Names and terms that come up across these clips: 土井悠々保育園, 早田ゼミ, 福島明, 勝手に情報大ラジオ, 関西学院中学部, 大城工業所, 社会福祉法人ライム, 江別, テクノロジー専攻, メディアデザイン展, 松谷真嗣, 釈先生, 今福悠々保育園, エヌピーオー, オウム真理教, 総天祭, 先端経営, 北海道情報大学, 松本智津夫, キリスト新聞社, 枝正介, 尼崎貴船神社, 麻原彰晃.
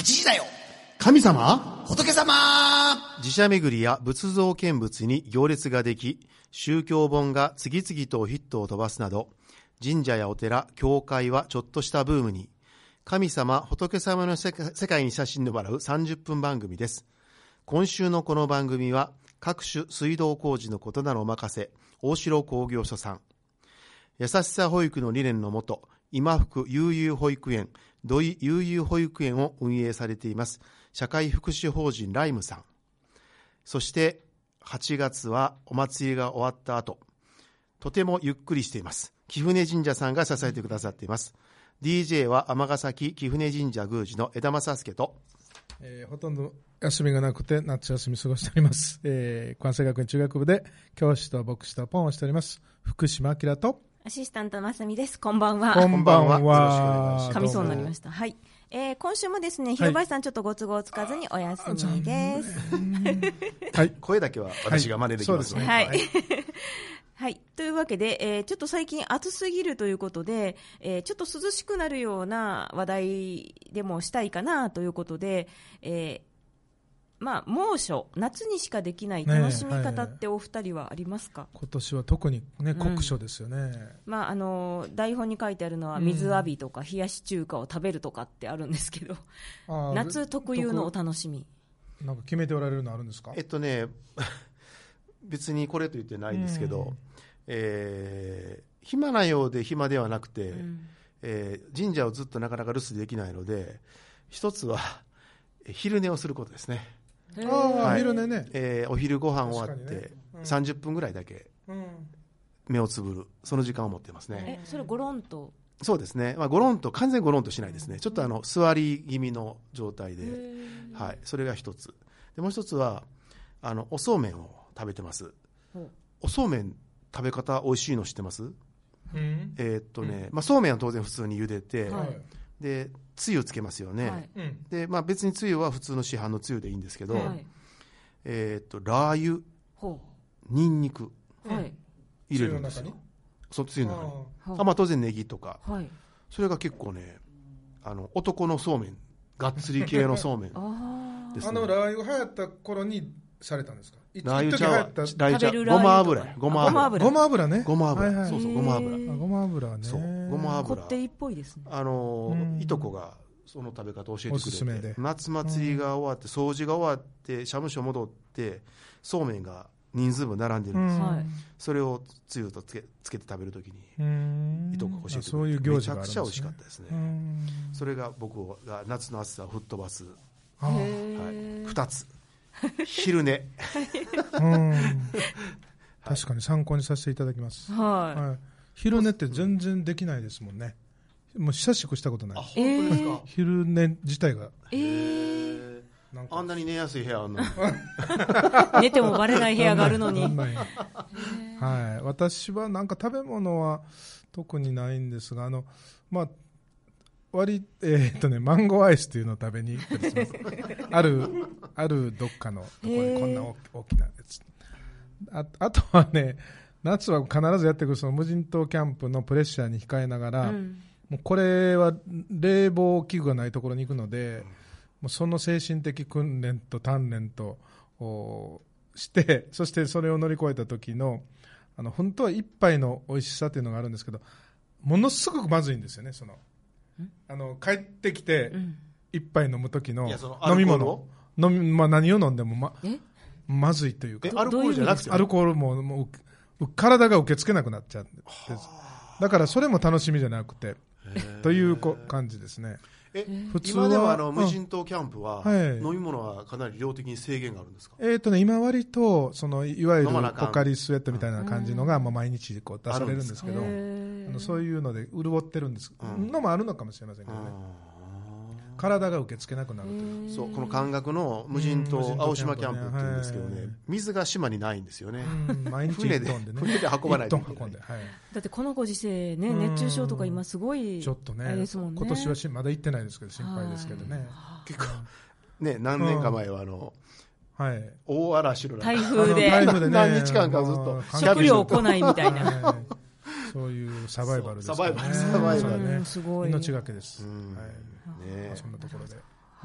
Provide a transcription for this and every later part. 8時だよ。神様、仏様。寺社巡りや仏像見物に行列ができ、宗教本が次々とヒットを飛ばすなど、神社やお寺、教会はちょっとしたブームに。神様、仏様の世界に写真で笑う30分番組です。今週のこの番組は、各種水道工事のことならお任せ、大城工業所さん。優しさ保育の理念のもと、今福悠々保育園、土井悠々保育園を運営されています社会福祉法人ライムさん。そして8月はお祭りが終わった後、とてもゆっくりしています貴船神社さんが支えてくださっています。 DJ は尼崎貴船神社宮司の枝正介と、ほとんど休みがなくて夏休み過ごしております、関西学院中学部で教師と牧師とポンをしております福島明とアシスタントまさみです。こんばんは。こんばんは。噛みそうになりました。はい、今週もですね、広林さんちょっとご都合つかずにお休みです、はい、声だけは私が真似できますね。はい、そうですね、はいはい、というわけで、ちょっと最近暑すぎるということで、ちょっと涼しくなるような話題でもしたいかなということで、まあ、猛暑、夏にしかできない楽しみ方ってお二人はありますか？今年は特に、ね、酷暑ですよね、まあ、台本に書いてあるのは水浴びとか冷やし中華を食べるとかってあるんですけど、夏特有のお楽しみなんか決めておられるのあるんですか？別にこれと言ってないんですけど、暇なようで暇ではなくて、神社をずっとなかなか留守できないので、一つは昼寝をすることですね。昼寝ね、お昼ご飯終わって、ね、30分ぐらいだけ目をつぶる、その時間を持ってますね。それゴロンと？そうですね、まあ、ゴロンと完全ゴロンとしないですね、ちょっと座り気味の状態で、はい、それが一つで、もう一つはおそうめんを食べてます。おそうめん食べ方美味しいの知ってます？まあ、そうめんは当然普通に茹でて、でつゆつけますよね、でまあ、別につゆは普通の市販のつゆでいいんですけど、ラー油、にんにく入れるんですよ、つゆの中に。まあ、当然ネギとか、それが結構ね、男のそうめん、がっつり系のそうめんですね。ラー油流行った頃にされたんですか？ラー油ちゃう、ごま油、ごま油、ごま油ね、ごま油、そうそう、ごま油、ごま油ね、そうごま油。こってりっぽいですね。いとこがその食べ方教えてくれて、おすすめで、夏祭りが終わって掃除が終わって社務所戻ってそうめんが人数分並んでるんですよ。それをつゆとつけて食べるときにいとこが教えてくれて、めちゃくちゃ美味しかったですね。それが僕が夏の暑さを吹っ飛ばす2つ。昼寝確かに参考にさせていただきます、昼寝って全然できないですもんね。もう久しくしたことない。あ、本当ですか？昼寝自体が、なんかあんなに寝やすい部屋あんの寝てもバレない部屋があるのに私はなんか食べ物は特にないんですが、まあマンゴーアイスというのを食べに行ったりしますあるどっかのところにこんな大きなやつ。 あとはね、夏は必ずやってくるその無人島キャンプのプレッシャーに控えながら、もうこれは冷房器具がないところに行くので、もうその精神的訓練と鍛錬として、そしてそれを乗り越えた時の本当は一杯の美味しさというのがあるんですけど、ものすごくまずいんですよね。その帰ってきて一杯飲む時の飲み物、何を飲んでも まずいというか、アルコールじゃなくて、アルコールも体が受け付けなくなっちゃうんです。だからそれも楽しみじゃなくてという感じですね。普通は今では無人島キャンプは飲み物はかなり量的に制限があるんですか？今割といわゆるポカリスエットみたいな感じのが毎日出されるんですけど、そういうので潤ってるんです、のもあるのかもしれませんけどね。体が受け付けなくなるという、そうこの感覚の無人島青島キャンプって言うんですけどね、水が島にないんですよね。毎日1トンでね、船で運ばないといけない。だってこのご時世ね、熱中症とか今すごい、ちょっとね、今年はまだ行ってないですけど心配ですけどね。結構ね、何年か前は大嵐の台風で何日間かずっと食料来ないみたいな。そういうサバイバルですね。命がけです。そんなところで、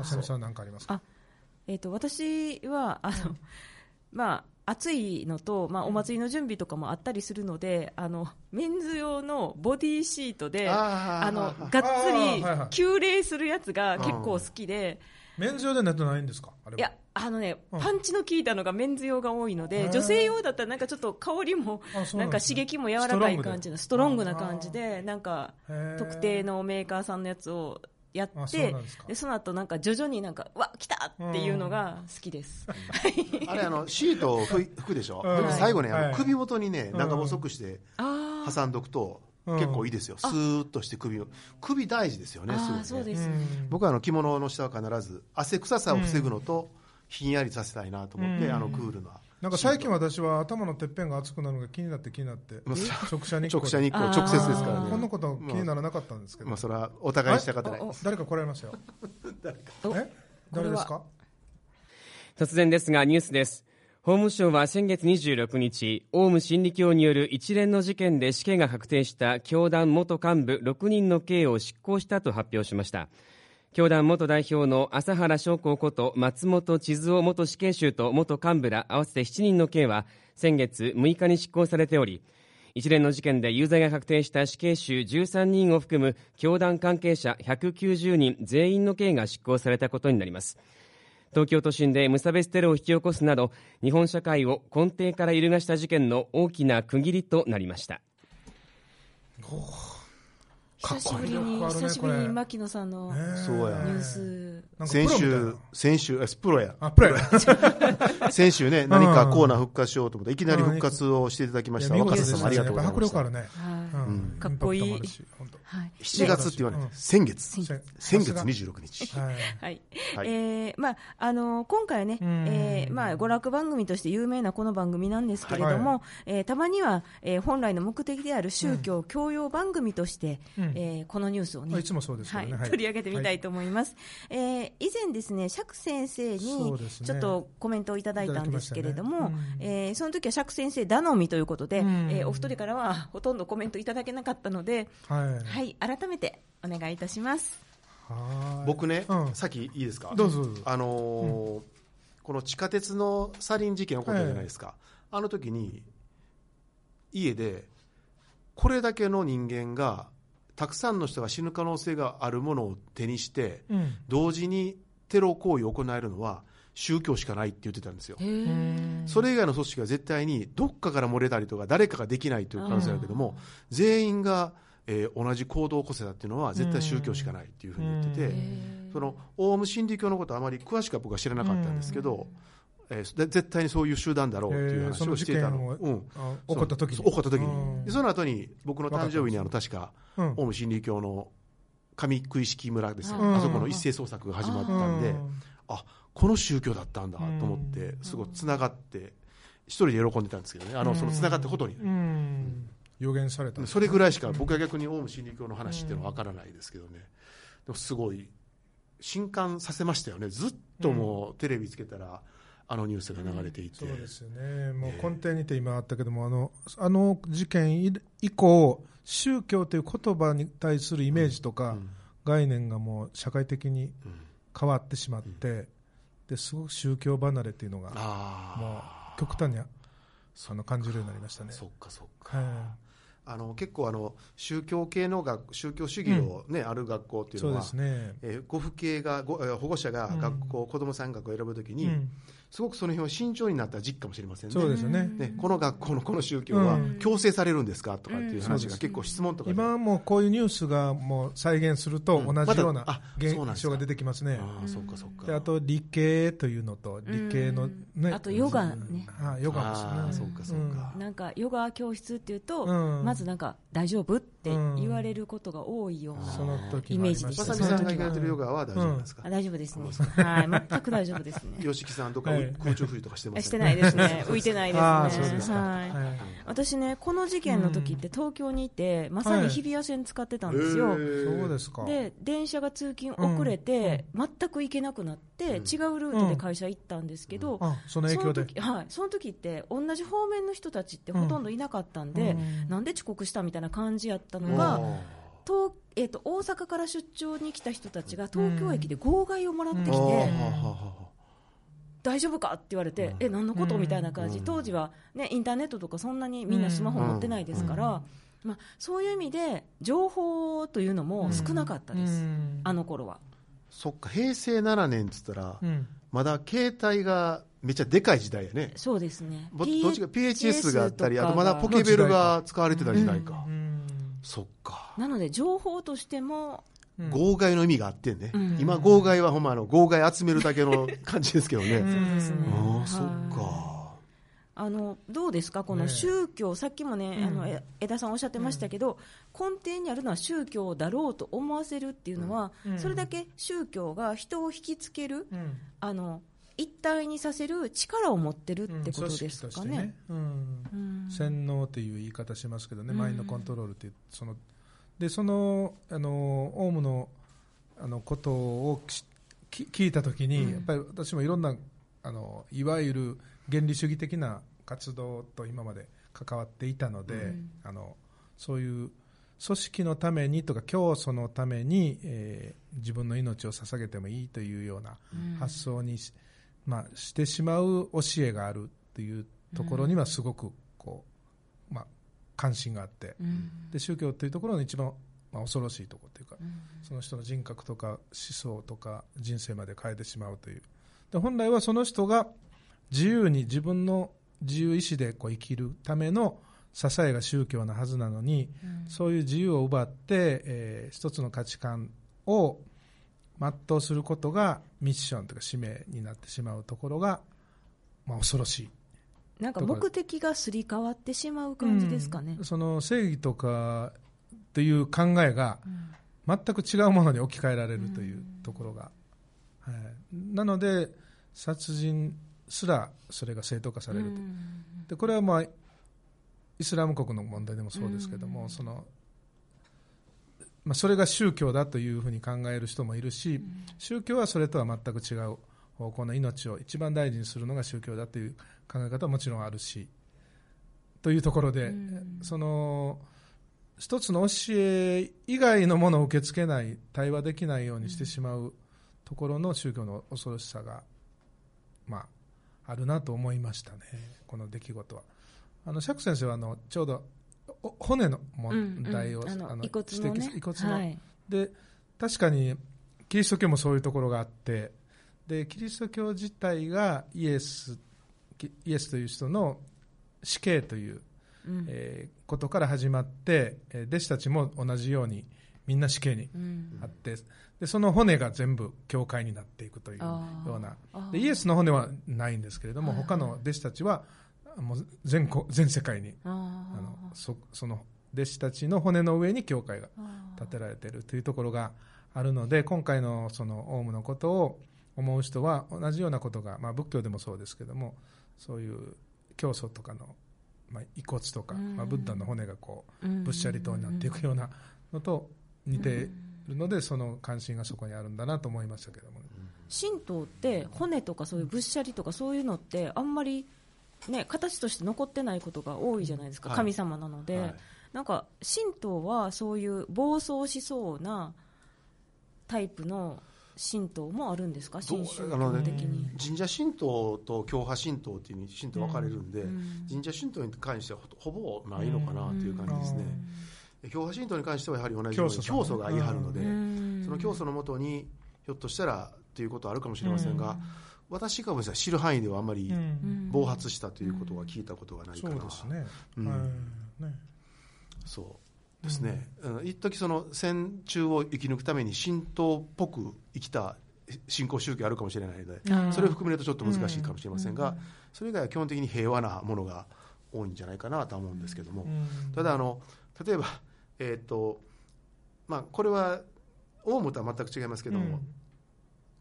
浅見さん何かありますか？私はまあ、暑いのと、まあ、お祭りの準備とかもあったりするので、メンズ用のボディシートでがっつり急冷するやつが結構好きで。メンズ用でなんてないんですか？あれは。いやパンチの効いたのがメンズ用が多いので、女性用だったらなんかちょっと香りもなんか刺激も柔らかい感じのストロングな感じで、なんか特定のメーカーさんのやつをやって、でその後なんか徐々になんかうわ来たっていうのが好きです、うん、あれシートを拭くでしょ、うん、最後ね首元にね長細くして挟んどくと結構いいですよ、うん、スーッとして 首大事ですよ ね、 すごいね。そうです、うん、僕は着物の下は必ず汗臭さを防ぐのとひんやりさせたいなと思って、うん、クールななんか最近私は頭のてっぺんが熱くなるのが気になって直射日光直接ですからね。こんなことは気にならなかったんですけど、まあ、それはお互いしたかったです。誰か来られましたよ誰ですか？突然ですがニュースです。法務省は先月26日、オウム真理教による一連の事件で死刑が確定した教団元幹部6人の刑を執行したと発表しました。教団元代表の麻原彰晃こと松本智津夫元死刑囚と元幹部ら合わせて7人の刑は先月6日に執行されており、一連の事件で有罪が確定した死刑囚13人を含む教団関係者190人全員の刑が執行されたことになります。東京都心で無差別テロを引き起こすなど、日本社会を根底から揺るがした事件の大きな区切りとなりました。久しぶりに牧野さんのニュース、先週プロや先週ね何かコーナー復活しようと思っていきなり復活をしていただきました。若狭さんありがとうございました。迫力あるね、うん、かっこいい。7月って言わない、先月26日、はいはい。まあ今回はね、まあ、娯楽番組として有名なこの番組なんですけれども、はい、たまには、本来の目的である宗教教養番組として、このニュースをね取り上げてみたいと思います、はい。以前ですね釈先生にちょっとコメントをいただいたんですけれども、その時は釈先生頼みということで、お二人からはほとんどコメントいただけなかったので、はい、改めてお願いいたします。僕ね、さっきいいですか？どうぞ。この地下鉄のサリン事件起こったじゃないですか、あの時に家でこれだけの人間がたくさんの人が死ぬ可能性があるものを手にして、同時にテロ行為を行えるのは宗教しかないって言ってたんですよ。それ以外の組織は絶対にどっかから漏れたりとか誰かができないという可能性だけども、全員が、同じ行動を起こせたっていうのは絶対宗教しかないっていうふうに言ってて、そのオウム真理教のことはあまり詳しくは僕は知らなかったんですけど、絶対にそういう集団だろうという話をしていたの、起こった時に、その後に僕の誕生日に確かオウム真理教の上杭式村ですね、あそこの一斉捜索が始まったんで、あ、この宗教だったんだと思ってすごいつながって、一人で喜んでたんですけどね、そのつながったことに、予言された、それぐらいしか僕は逆にオウム真理教の話っていうのは分からないですけどね。でもすごい震撼させましたよね。ずっともうテレビつけたらあのニュースが流れていて、そうですよね。もう根底にて今あったけども、あの事件以降宗教という言葉に対するイメージとか、概念がもう社会的に変わってしまって、ですごく宗教離れというのがもう極端に感じるようになりましたね。そっか、結構宗教系の宗教主義の、ね、ある学校っていうのは、ご父兄が保護者が学校、子どもさん学校を選ぶときに、すごくその辺を慎重になった時期かもしれませんね。そうですよね。この学校のこの宗教は強制されるんですかとかっていう話が結構質問とかで、今はもうこういうニュースがもう再現すると同じような現象が出てきますね。で、あと理系というのと理系の、あとヨガね。ヨガですね。なんかヨガ教室っていうと、まずなんか大丈夫って言われることが多いようなイメージでした。わさびさんがやってるヨガは大丈夫ですか？大丈夫ですね。全く大丈夫ですね。吉木さんとか空中浮遊とかしてますね。してないですね。浮いてないですね。私ね、この事件の時って東京にいて、まさに日比谷線使ってたんですよ。そうですか。で、電車が通勤遅れて全く行けなくなって違うルートで会社行ったんですけど、その影響で、はい、その時って同じ方面の人たちってほとんどいなかったんで、なんで遅刻したみたいな感じやったのが、大阪から出張に来た人たちが東京駅で号外をもらってきて、大丈夫かって言われて、何のことみたいな感じ。当時は、ね、インターネットとかそんなにみんなスマホ持ってないですから、そういう意味で情報というのも少なかったです、あの頃は。そっか、平成7年って言ったら、まだ携帯がめっちゃでかい時代やね。そうですね。どっちか PHS があったり、あとまだポケベルが使われてた時代か、そっか。なので情報としても号外の意味があってね、今号外はほんま号外集めるだけの感じですけどね。そうですね。そっか。どうですかこの宗教、さっきもね、江田さんおっしゃってましたけど、根底にあるのは宗教だろうと思わせるっていうのは、それだけ宗教が人を引きつける、一体にさせる力を持ってるってことですかね。洗脳という言い方しますけどね、マインドコントロールっていう、オウムのことを聞いたときに、やっぱり私もいろんないわゆる原理主義的な活動と今まで関わっていたので、そういう組織のためにとか教祖のために、自分の命を捧げてもいいというような発想に、してしまう教えがあるというところにはすごく関心があって、で宗教というところの一番、恐ろしいところというか、その人の人格とか思想とか人生まで変えてしまうという。で本来はその人が自由に自分の自由意志で生きるための支えが宗教なはずなのに、そういう自由を奪って、一つの価値観を全うすることがミッションとか使命になってしまうところが、恐ろしい。なんか目的がすり替わってしまう感じですかね、その正義とかという考えが全く違うものに置き換えられるというところが、なので殺人すらそれが正当化されると、でこれはイスラム国の問題でもそうですけども、それが宗教だというふうに考える人もいるし、宗教はそれとは全く違う方向の命を一番大事にするのが宗教だという考え方はもちろんあるしというところで、その一つの教え以外のものを受け付けない、対話できないようにしてしまうところの宗教の恐ろしさが、あるなと思いましたね、この出来事は。釈先生はちょうど骨の問題を、遺骨のね、遺骨の、で確かにキリスト教もそういうところがあって、でキリスト教自体がイエスという人の死刑という、ことから始まって、弟子たちも同じようにみんな死刑にあって、でその骨が全部教会になっていくというような。でイエスの骨はないんですけれども、他の弟子たちはもう 全世界にその弟子たちの骨の上に教会が建てられているというところがあるので、今回のそのオウムのことを思う人は同じようなことが、仏教でもそうですけども、そういう教祖とかの、遺骨とか、ブッダの骨がぶっしゃりとになっていくようなのと似ているので、その関心がそこにあるんだなと思いましたけども、神道って骨とかそういうぶっしゃりとかそういうのってあんまり、形として残ってないことが多いじゃないですか、神様なので、なんか神道はそういう暴走しそうなタイプの神道もあるんですか、神宗教的に。神社神道と教派神道っていうに神道分かれるんで、神社神道に関してはほぼないのかなという感じですね。教派神道に関してはやはり同じように教祖が言い張るので、その教祖のもとにひょっとしたらということはあるかもしれませんが、私が知る範囲ではあんまり暴発したということは聞いたことがないから、そうですね。一時その戦中を生き抜くために神道っぽく生きた信仰宗教あるかもしれないので、それを含めるとちょっと難しいかもしれませんが、それ以外は基本的に平和なものが多いんじゃないかなと思うんですけども、ただ例えば、これはオウムとは全く違いますけども、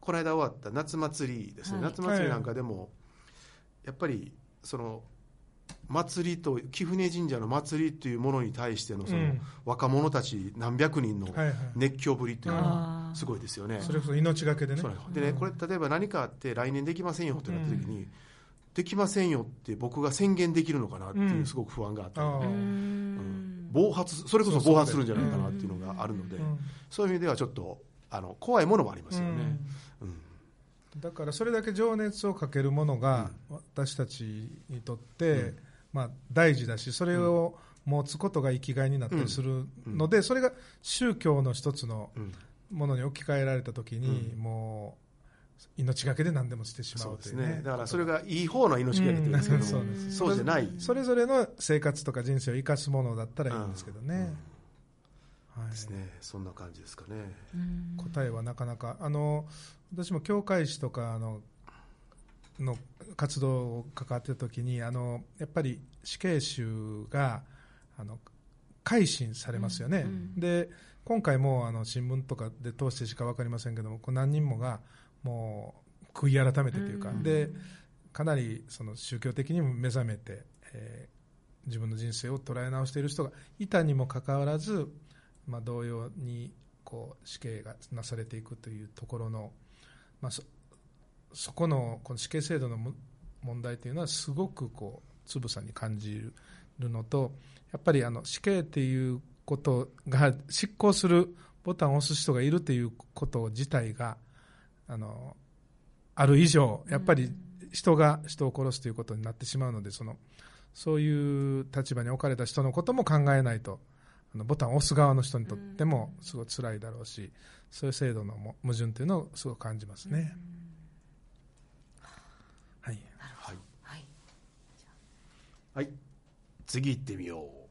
この間終わった夏祭りですね、夏祭りなんかでも、やっぱりその祭りと貴船神社の祭りというものに対して その若者たち何百人の熱狂ぶりというのはすごいですよね。それこそ命がけでね。でね、これ例えば何かあって来年できませんよとなった時に、できませんよって僕が宣言できるのかなっていうすごく不安があったので、それこそ暴発するんじゃないかなっていうのがあるので、そういう意味ではちょっと怖いものもありますよね、うんうん、だからそれだけ情熱をかけるものが私たちにとって、うんまあ、大事だし、それを持つことが生きがいになったりするので、それが宗教の一つのものに置き換えられたときに、もう命がけで何でもしてしまうというね、そうですね、だからそれがいい方の命がけというんですけども、そうじゃないそれぞれの生活とか人生を生かすものだったらいいんですけどね、はい、ですね、そんな感じですかね。答えはなかなか私も教会誌とかの活動を関わってた時にやっぱり死刑囚が改心されますよね、うんうん、で今回も新聞とかで通してしか分かりませんけども、何人もがもう悔い改めてというか、うんうん、でかなりその宗教的にも目覚めて、自分の人生を捉え直している人がいたにもかかわらず、まあ、同様にこう死刑がなされていくというところの、まあ、そこの、 この死刑制度の問題というのはすごくこうつぶさに感じるのと、やっぱり死刑ということが執行するボタンを押す人がいるということ自体がある以上、やっぱり人が人を殺すということになってしまうので、そういう立場に置かれた人のことも考えないと、ボタンを押す側の人にとってもすごい辛いだろうし、そういう制度の矛盾というのをすごく感じますね。はい、はいはいはい、次行ってみよう。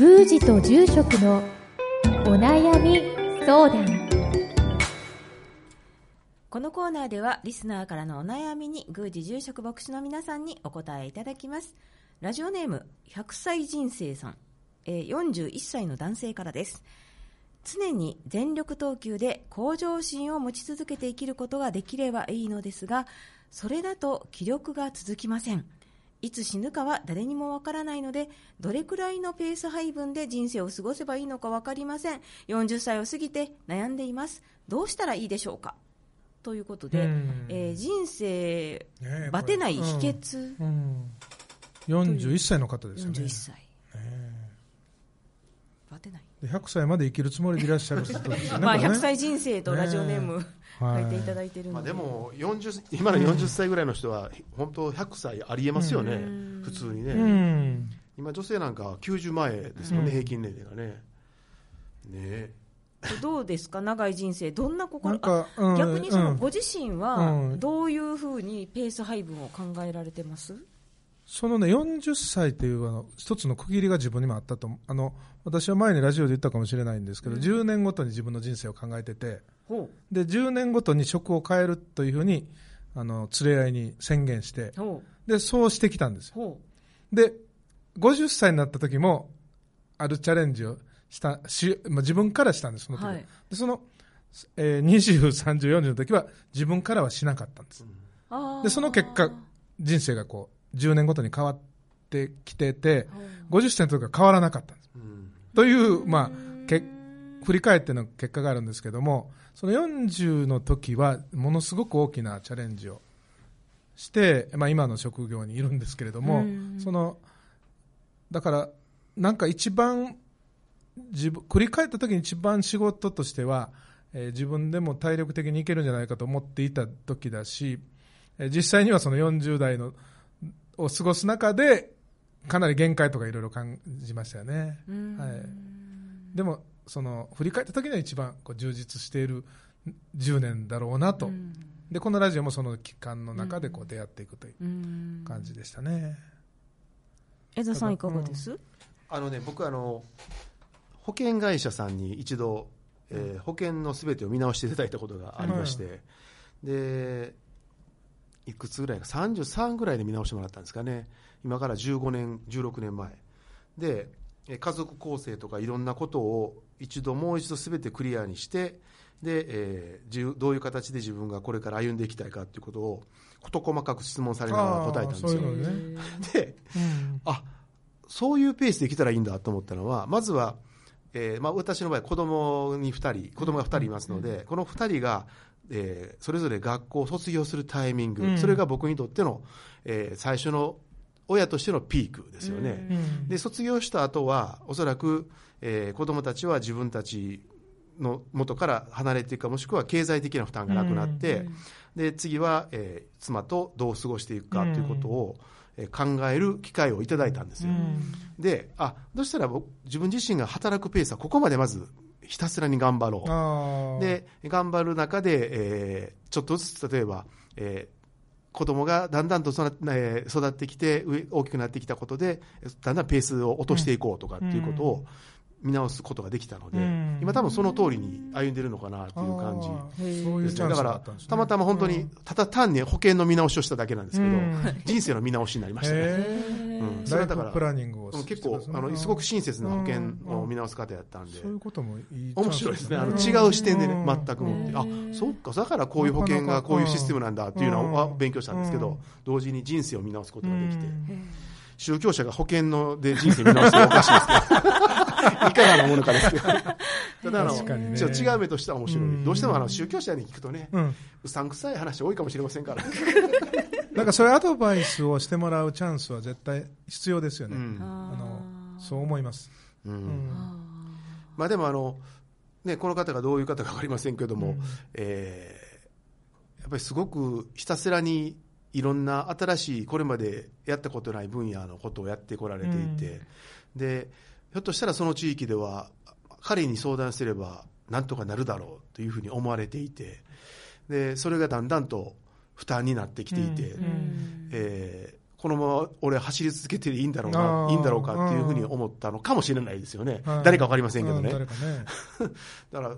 宮司と住職のお悩み相談。このコーナーではリスナーからのお悩みに宮司住職牧師の皆さんにお答えいただきます。ラジオネーム100歳人生さん、41歳の男性からです。常に全力投球で向上心を持ち続けて生きることができればいいのですが、それだと気力が続きません。いつ死ぬかは誰にもわからないので、どれくらいのペース配分で人生を過ごせばいいのかわかりません。40歳を過ぎて悩んでいます。どうしたらいいでしょうか、ということで、人生バテない秘訣、41歳の方ですよね。41歳、バテない100歳まで生きるつもりでいらっしゃる人ですよね。まあ100歳人生とラジオネーム書いていただいているので、まあ、でも今の40歳ぐらいの人は本当100歳ありえますよね、うん、普通にね、うん、今女性なんか90前ですもんね、うん、平均年齢が ねどうですか、長い人生どんな心か、逆にそのご自身はどういうふうにペース配分を考えられてます？そのね、40歳という一つの区切りが自分にもあったと、私は前にラジオで言ったかもしれないんですけど、10年ごとに自分の人生を考えてて、で10年ごとに職を変えるというふうに連れ合いに宣言して、でそうしてきたんですよ。で50歳になった時もあるチャレンジをしたし、まあ、自分からしたんです。その時、はい、で20、30、40の時は自分からはしなかったんです、うん、でその結果人生がこう10年ごとに変わってきてて、50歳の時は変わらなかったんです、うん、という、まあ、振り返っての結果があるんですけども、その40の時はものすごく大きなチャレンジをして、まあ、今の職業にいるんですけれども、うん、だからなんか一番振り返った時に一番仕事としては、自分でも体力的にいけるんじゃないかと思っていた時だし、実際にはその40代のを過ごす中でかなり限界とかいろいろ感じましたよね、はい、でも振り返った時には一番こう充実している10年だろうなと、うん、でこのラジオもその期間の中でこう出会っていくという感じでしたね。江田さんいかがです？僕は保険会社さんに一度、保険のすべてを見直していただいたことがありまして、でいくつぐらいか33ぐらいで見直してもらったんですかね。今から15年16年前で、家族構成とかいろんなことをもう一度すべてクリアにして、で、どういう形で自分がこれから歩んでいきたいかということを事細かく質問されながら答えたんですよ。そういうのねで、そういうペースできたらいいんだと思ったのは、まずは、私の場合子供が2人いますので、この2人がそれぞれ学校を卒業するタイミング、それが僕にとっての、最初の親としてのピークですよね。で卒業した後はおそらく、子どもたちは自分たちの元から離れていくか、もしくは経済的な負担がなくなって、で次は、妻とどう過ごしていくかということを、考える機会をいただいたんですよ。で、あ、どうしたら自分自身が働くペースはここまでまずひたすらに頑張ろう。で頑張る中で、ちょっとずつ例えば、子供がだんだんと育ってきて大きくなってきたことでだんだんペースを落としていこうとかっていうことを見直すことができたので、今多分その通りに歩んでるのかなっていう感じ。だからたまたま本当にただ単に保険の見直しをしただけなんですけど、人生の見直しになりましたね。それはだから結構すごく親切な保険を見直す方やったんで、そういうこともいい面白いですね。違う視点でね、全く持って、あ、そっか、だからこういう保険がこういうシステムなんだっていうのは勉強したんですけど、同時に人生を見直すことができて、宗教者が保険ので人生見直すのはおかしいですけどいかがなものかですけどただちょっと違う目としては面白い。どうしても宗教者に聞くとね、うさんくさい話多いかもしれませんからなんかそういうアドバイスをしてもらうチャンスは絶対必要ですよね、そう思います、まあ、でもね、この方がどういう方か分かりませんけども、やっぱりすごくひたすらにいろんな新しいこれまでやったことない分野のことをやってこられていて、でひょっとしたらその地域では彼に相談すればなんとかなるだろうというふうに思われていて、でそれがだんだんと負担になってきていて、このまま俺走り続けていいんだろうな、いいんだろうかっていうふうに思ったのかもしれないですよね、誰か分かりませんけどね、誰かねだから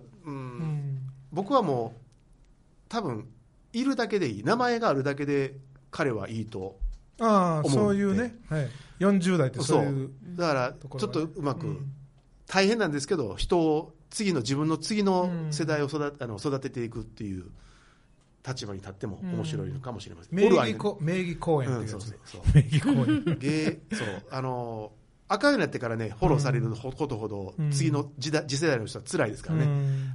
僕はもう多分いるだけでいい、名前があるだけで彼はいいと思って、そういうね、40代ってそういうだからちょっとうまく大変なんですけど、人を自分の次の世代を育てていくっていう立場に立っても面白いのかもしれません。名義公演っていうやつ、名義公演、赤いになってからね、フォローされることほど次の次世代の人は辛いですからね、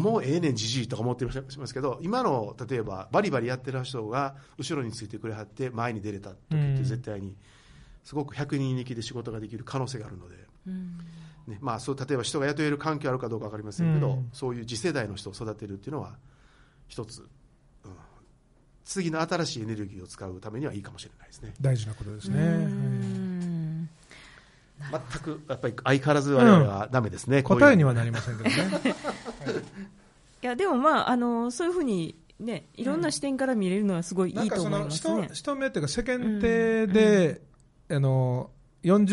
もうええねんじじいとか思ってますけど、今の例えばバリバリやってる人が後ろについてくれはって前に出れた時って絶対にすごく100人力で仕事ができる可能性があるので、まあ、そう例えば人が雇える環境あるかどうか分かりませんけど、そういう次世代の人を育てるっていうのは一つ、次の新しいエネルギーを使うためにはいいかもしれないですね。大事なことですね。全くやっぱり相変わらず我々はダメですね、答えにはなりませんけどねいやでもまあ、そういうふうにね、いろんな視点から見れるのはすごいいいと思いますね。なんかその人目というか世間体で、40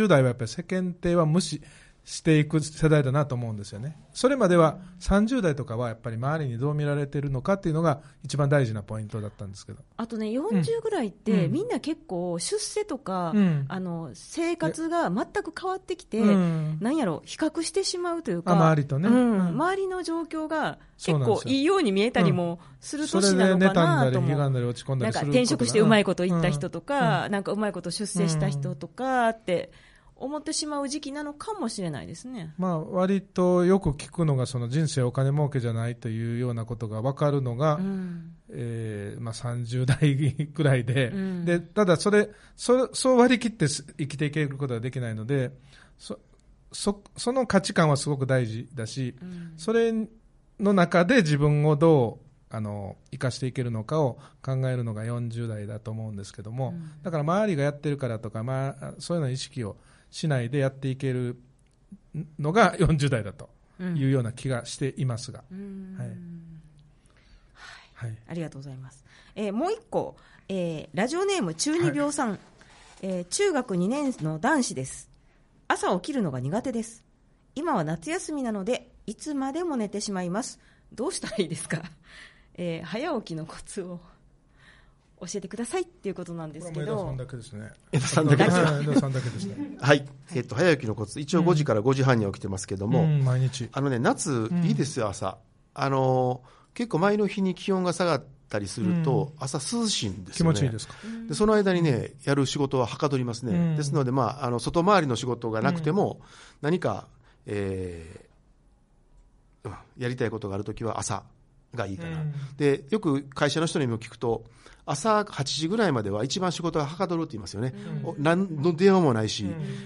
代はやっぱり世間体は無視していく世代だなと思うんですよね。それまでは30代とかはやっぱり周りにどう見られているのかっていうのが一番大事なポイントだったんですけど、あとね40ぐらいってみんな結構出世とか、生活が全く変わってきて、なんやろ比較してしまうというか、周りとね、周りの状況が結構いいように見えたりもする年なのかなと思う。それで妬んだり落ち込んだりすることが、なんか転職してうまいこと言った人とか、なんかうまいこと出世した人とかって思ってしまう時期なのかもしれないですね。まあ、割とよく聞くのがその人生お金儲けじゃないというようなことが分かるのが、30代くらい で、ただそう割り切って生きていけることはできないので、その価値観はすごく大事だし、それの中で自分をどう生かしていけるのかを考えるのが40代だと思うんですけども、だから周りがやってるからとか、そういうの意識をしないでやっていけるのが40代だというような気がしていますが、ありがとうございます、もう一個、ラジオネーム中二病さん、中学2年の男子です。朝起きるのが苦手です。今は夏休みなのでいつまでも寝てしまいます。どうしたらいいですか早起きのコツを教えてくださいっていうことなんですけど、江田さんだけですね。はい、早起きのコツ、一応5時から5時半に起きてますけども、毎日夏いいですよ。朝結構前の日に気温が下がったりすると、朝涼しいんですよね。気持ちいいですか。でその間にね、やる仕事ははかどりますね、ですので、外回りの仕事がなくても、何かやりたいことがあるときは朝がいいかな、うん、でよく会社の人にも聞くと朝8時ぐらいまでは一番仕事がはかどるって言いますよね、うん、何の電話もないし、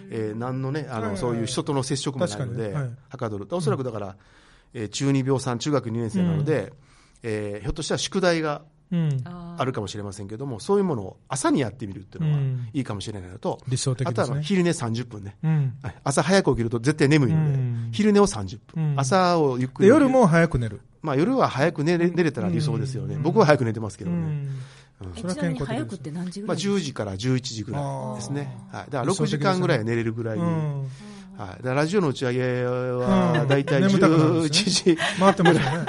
うん何のねそういう人との接触もないのではかどる、おそらくだから、中二病さん中学2年生なので、うんひょっとしたら宿題があるかもしれませんけども、そういうものを朝にやってみるっていうのはいいかもしれないのと、うん理想的ですね、あとは昼寝30分ね、うん、朝早く起きると絶対眠いので、うん、昼寝を30分、うん、朝をゆっくりで夜も早く寝る、まあ、夜は早く 寝れたら理想ですよね、うん、僕は早く寝てますけどね、うんうん、それは健康的です。ちなみに早くって何時ぐらいですか？まあ、10時から11時ぐらいですね、はい、だから6時間ぐらい寝れるぐらいに、うんはい、だからラジオの打ち上げはだいたい11時回ってますよね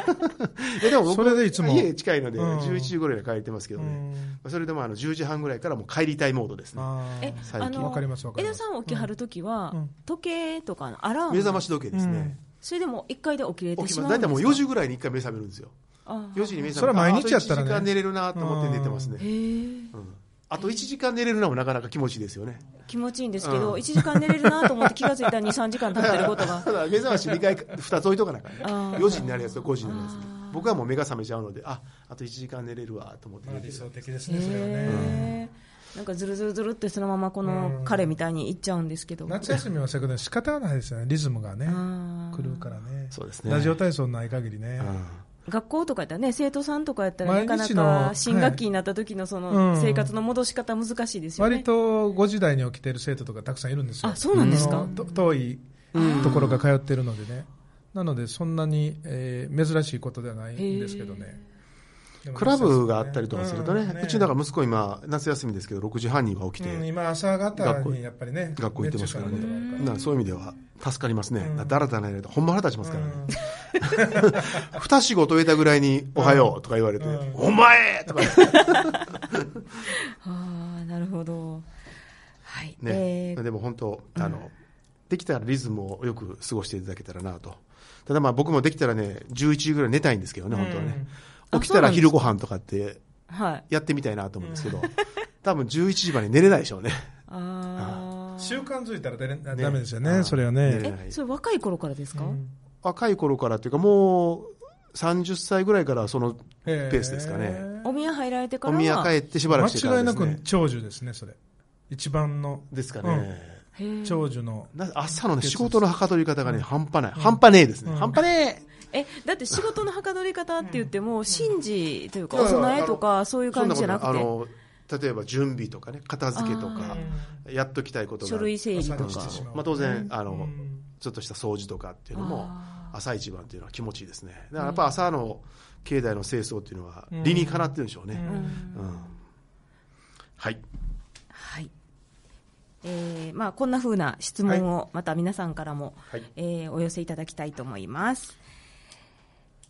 でも僕それでいつも家近いので11時ぐらいに帰ってますけどね、それでも10時半ぐらいからもう帰りたいモードですね。最近わかりますわかります。江田さん起きはるときは、うん、時計とかのアラーム目覚まし時計ですね、うん、それでも1回で起きれてしまうんですか？だいたいもう4時ぐらいに1回目覚めるんですよ。あ4時に目覚める。それは毎日やったらね、あと1時間寝れるなと思って寝てますね。へー、うんあと1時間寝れるのもなかなか気持ちいいですよね。気持ちいいんですけど、うん、1時間寝れるなと思って気がついたら2、3時間経ってることがただ目覚まし2回2つ置いとかなかね、4時になるやつと5時になるやつ、ね、僕はもう目が覚めちゃうのであと1時間寝れるわと思って寝てる。理想的ですねそれはね、なんかずるずるずるってそのままこの彼みたいにいっちゃうんですけど、夏休みはそういうことで仕方がないですよね。リズムがね狂うからね。そうですね、ラジオ体操ない限りね、学校とかやったらね、生徒さんとかやったらなかなか新学期になった時のその生活の戻し方難しいですよね、うん、割と5時台に起きてる生徒とかたくさんいるんですよ。あ、そうなんですか。遠いところが通ってるのでね、なのでそんなに、珍しいことではないんですけどね。クラブがあったりとかするとね、うちだから息子今夏休みですけど6時半には起きて、うん、今朝方にやっぱりね学校行ってますからね、からそういう意味では助かりますね、うん、だらだらやるとほんま腹立ちますからね、うん二仕事終えたぐらいにおはようとか言われて、うん、お前とかあなるほど、はいねでも本当できたらリズムをよく過ごしていただけたらなと。ただまあ僕もできたらね11時ぐらい寝たいんですけどね、本当はね、起きたら昼ご飯とかってやってみたいなと思うんですけど、はい、多分11時まで寝れないでしょうね習慣づいたらダメですよね、それはね。それ若い頃からですか？若い頃からというかもう30歳ぐらいからそのペースですかね。お宮入られてからはお宮帰ってしばらくしてからですね。間違いなく長寿ですね、それ一番のですかね、うん、長寿の朝の、ね、仕事のはかどり方がね、うん、半端ない、うん、半端ねえですね、うん、半端ねえ。だって仕事のはかどり方って言っても神事というかお供えとかそういう感じじゃなくて、例えば準備とかね、片付けとかやっときたいことが書類整理とか、まあ、当然ちょっとした掃除とかっていうのも朝一番っていうのは気持ちいいですね。だからやっぱ朝の境内の清掃っていうのは理にかなってるんでしょうね、うんうん、はい、はいまあ、こんな風な質問をまた皆さんからも、はいお寄せいただきたいと思います。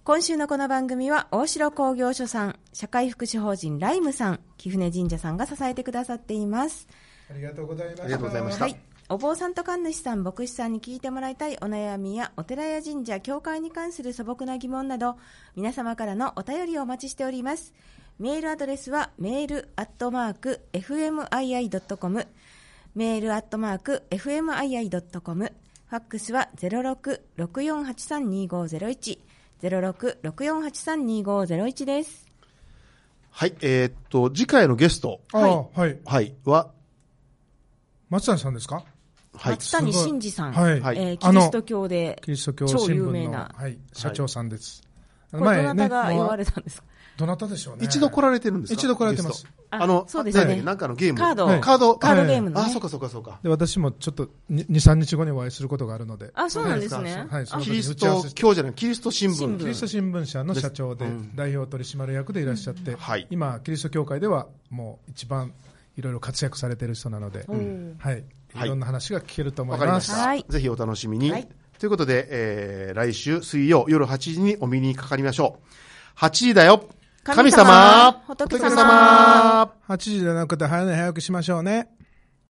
今週のこの番組は大城工業所さん、社会福祉法人ライムさん、貴船神社さんが支えてくださっています。ありがとうございました。ありがとうございました、はい。お坊さんと神主さん、牧師さんに聞いてもらいたいお悩みやお寺や神社、教会に関する素朴な疑問など、皆様からのお便りをお待ちしております。メールアドレスはmail@fmii.com、 mail@fmii.com、 ファックスは 06-6483-2501 06-6483-2501 です。はい、次回のゲストは松谷さんですか？はい、松谷真嗣さん、はいキリスト教で超有名な、はい、社長さんです、はい、これどなたが呼ばれたんですか？どなたでしょうね。一度来られてるんですか？一度来られてます。そうですね、なんかのゲームカードゲームの、ね、あ、そうかで私もちょっと 2,3 日後にお会いすることがあるので。あ、そうなんですね、はい、キリスト教じゃない、キリスト新聞社の社長で、うん、代表取締役でいらっしゃって、うんはい、今キリスト教会ではもう一番いろいろ活躍されている人なので、うんはい、いろんな話が聞けると思います、はい、ぜひお楽しみに、はい、ということで、来週水曜夜8時にお見にかかりましょう。8時だよ神様、仏様、8時じゃなくて早寝早起きしましょうね。